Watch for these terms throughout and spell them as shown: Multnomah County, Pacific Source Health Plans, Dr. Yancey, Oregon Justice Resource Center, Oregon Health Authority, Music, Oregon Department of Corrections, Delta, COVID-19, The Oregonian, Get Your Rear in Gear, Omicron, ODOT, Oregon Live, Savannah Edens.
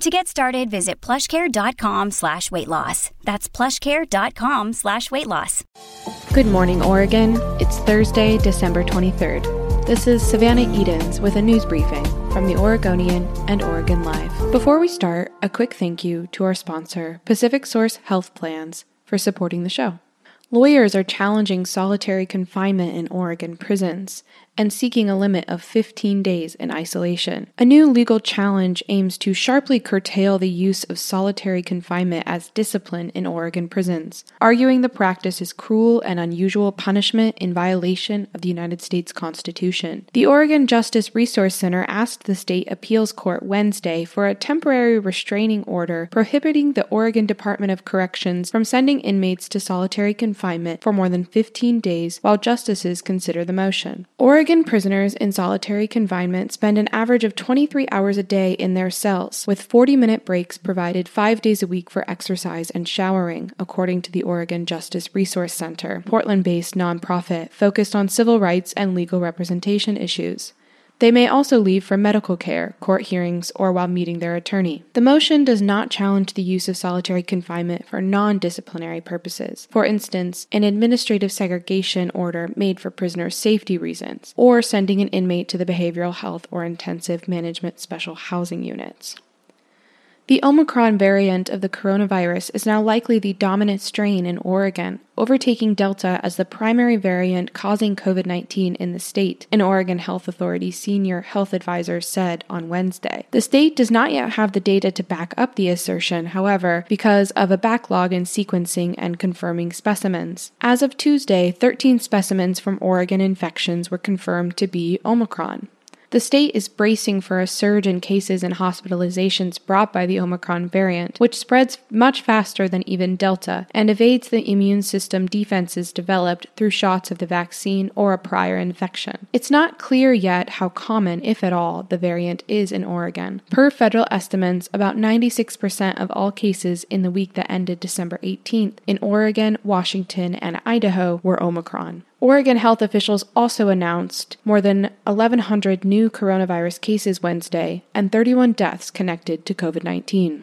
To get started, visit plushcare.com/weightloss. That's plushcare.com/weightloss. Good morning, Oregon. It's Thursday, December 23rd. This is Savannah Edens with a news briefing from The Oregonian and Oregon Live. Before we start, a quick thank you to our sponsor, Pacific Source Health Plans, for supporting the show. Lawyers are challenging solitary confinement in Oregon prisons and seeking a limit of 15 days in isolation. A new legal challenge aims to sharply curtail the use of solitary confinement as discipline in Oregon prisons, arguing the practice is cruel and unusual punishment in violation of the United States Constitution. The Oregon Justice Resource Center asked the state appeals court Wednesday for a temporary restraining order prohibiting the Oregon Department of Corrections from sending inmates to solitary confinement for more than 15 days while justices consider the motion. Oregon prisoners in solitary confinement spend an average of 23 hours a day in their cells, with 40-minute breaks provided 5 days a week for exercise and showering, according to the Oregon Justice Resource Center, a Portland-based nonprofit focused on civil rights and legal representation issues. They may also leave for medical care, court hearings, or while meeting their attorney. The motion does not challenge the use of solitary confinement for non-disciplinary purposes, for instance, an administrative segregation order made for prisoner safety reasons, or sending an inmate to the behavioral health or intensive management special housing units. The Omicron variant of the coronavirus is now likely the dominant strain in Oregon, overtaking Delta as the primary variant causing COVID-19 in the state, an Oregon Health Authority senior health advisor said on Wednesday. The state does not yet have the data to back up the assertion, however, because of a backlog in sequencing and confirming specimens. As of Tuesday, 13 specimens from Oregon infections were confirmed to be Omicron. The state is bracing for a surge in cases and hospitalizations brought by the Omicron variant, which spreads much faster than even Delta and evades the immune system defenses developed through shots of the vaccine or a prior infection. It's not clear yet how common, if at all, the variant is in Oregon. Per federal estimates, about 96% of all cases in the week that ended December 18th in Oregon, Washington, and Idaho were Omicron. Oregon health officials also announced more than 1,100 new coronavirus cases Wednesday and 31 deaths connected to COVID-19.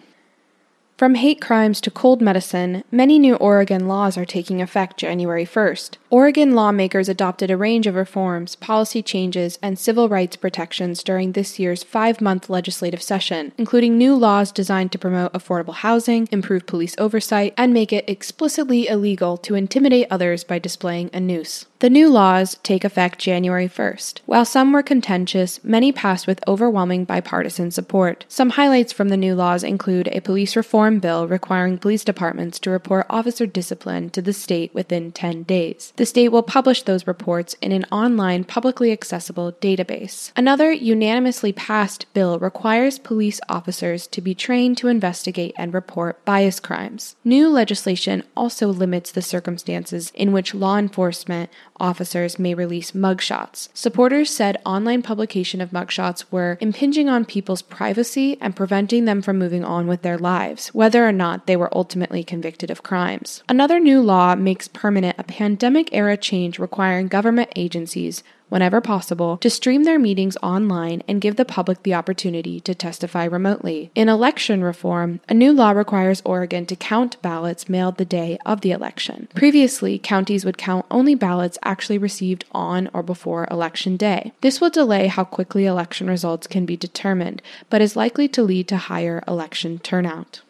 From hate crimes to cold medicine, many new Oregon laws are taking effect January 1st. Oregon lawmakers adopted a range of reforms, policy changes, and civil rights protections during this year's 5-month legislative session, including new laws designed to promote affordable housing, improve police oversight, and make it explicitly illegal to intimidate others by displaying a noose. The new laws take effect January 1st. While some were contentious, many passed with overwhelming bipartisan support. Some highlights from the new laws include a police reform bill requiring police departments to report officer discipline to the state within 10 days. The state will publish those reports in an online, publicly accessible database. Another unanimously passed bill requires police officers to be trained to investigate and report bias crimes. New legislation also limits the circumstances in which law enforcement officers may release mugshots. Supporters said online publication of mugshots were impinging on people's privacy and preventing them from moving on with their lives, whether or not they were ultimately convicted of crimes. Another new law makes permanent a pandemic-era change requiring government agencies, whenever possible, to stream their meetings online and give the public the opportunity to testify remotely. In election reform, a new law requires Oregon to count ballots mailed the day of the election. Previously, counties would count only ballots actually received on or before election day. This will delay how quickly election results can be determined, but is likely to lead to higher election turnout.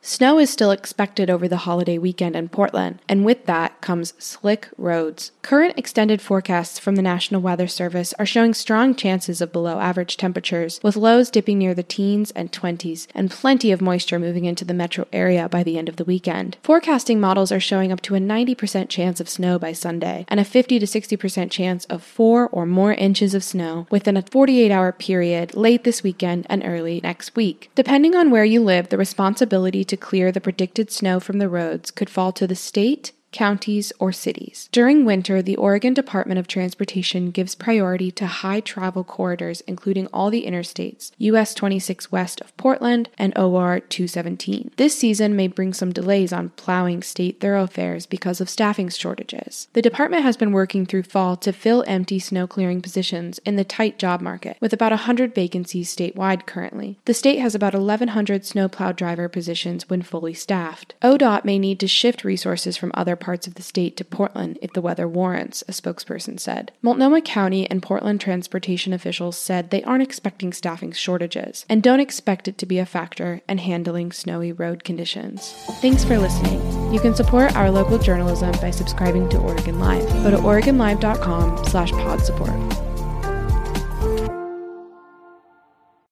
Snow is still expected over the holiday weekend in Portland, and with that comes slick roads. Current extended forecasts from the National Weather Service are showing strong chances of below-average temperatures, with lows dipping near the teens and 20s, and plenty of moisture moving into the metro area by the end of the weekend. Forecasting models are showing up to a 90% chance of snow by Sunday, and a 50 to 60% chance of 4 or more inches of snow within a 48-hour period late this weekend and early next week. Depending on where you live, the responsibility to clear the predicted snow from the roads could fall to the state, counties, or cities. During winter, the Oregon Department of Transportation gives priority to high travel corridors, including all the interstates, US 26 west of Portland and OR 217. This season may bring some delays on plowing state thoroughfares because of staffing shortages. The department has been working through fall to fill empty snow clearing positions in the tight job market, with about 100 vacancies statewide currently. The state has about 1,100 snowplow driver positions when fully staffed. ODOT may need to shift resources from other parts of the state to Portland if the weather warrants, a spokesperson said. Multnomah County and Portland transportation officials said they aren't expecting staffing shortages and don't expect it to be a factor in handling snowy road conditions. Thanks for listening. You can support our local journalism by subscribing to Oregon Live. Go to OregonLive.com/pod support.